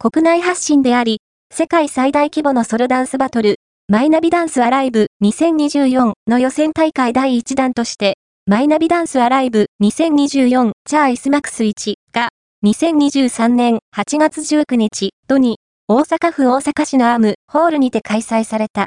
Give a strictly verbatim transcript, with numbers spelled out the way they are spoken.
国内発信であり、世界最大規模のソロダンスバトル、マイナビダンスアライブにせんにじゅうよんの予選大会だいいちだんとして、マイナビダンスアライブにせんにじゅうよんチャーイスマックスいちが、にせんにじゅうさんねんはちがつじゅうくにち土に、大阪府大阪市のアームホールにて開催された。